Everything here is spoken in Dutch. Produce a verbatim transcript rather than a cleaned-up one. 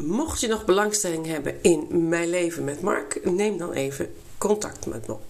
mocht je nog belangstelling hebben in Mijn Leven met Mark, neem dan even contact met me op.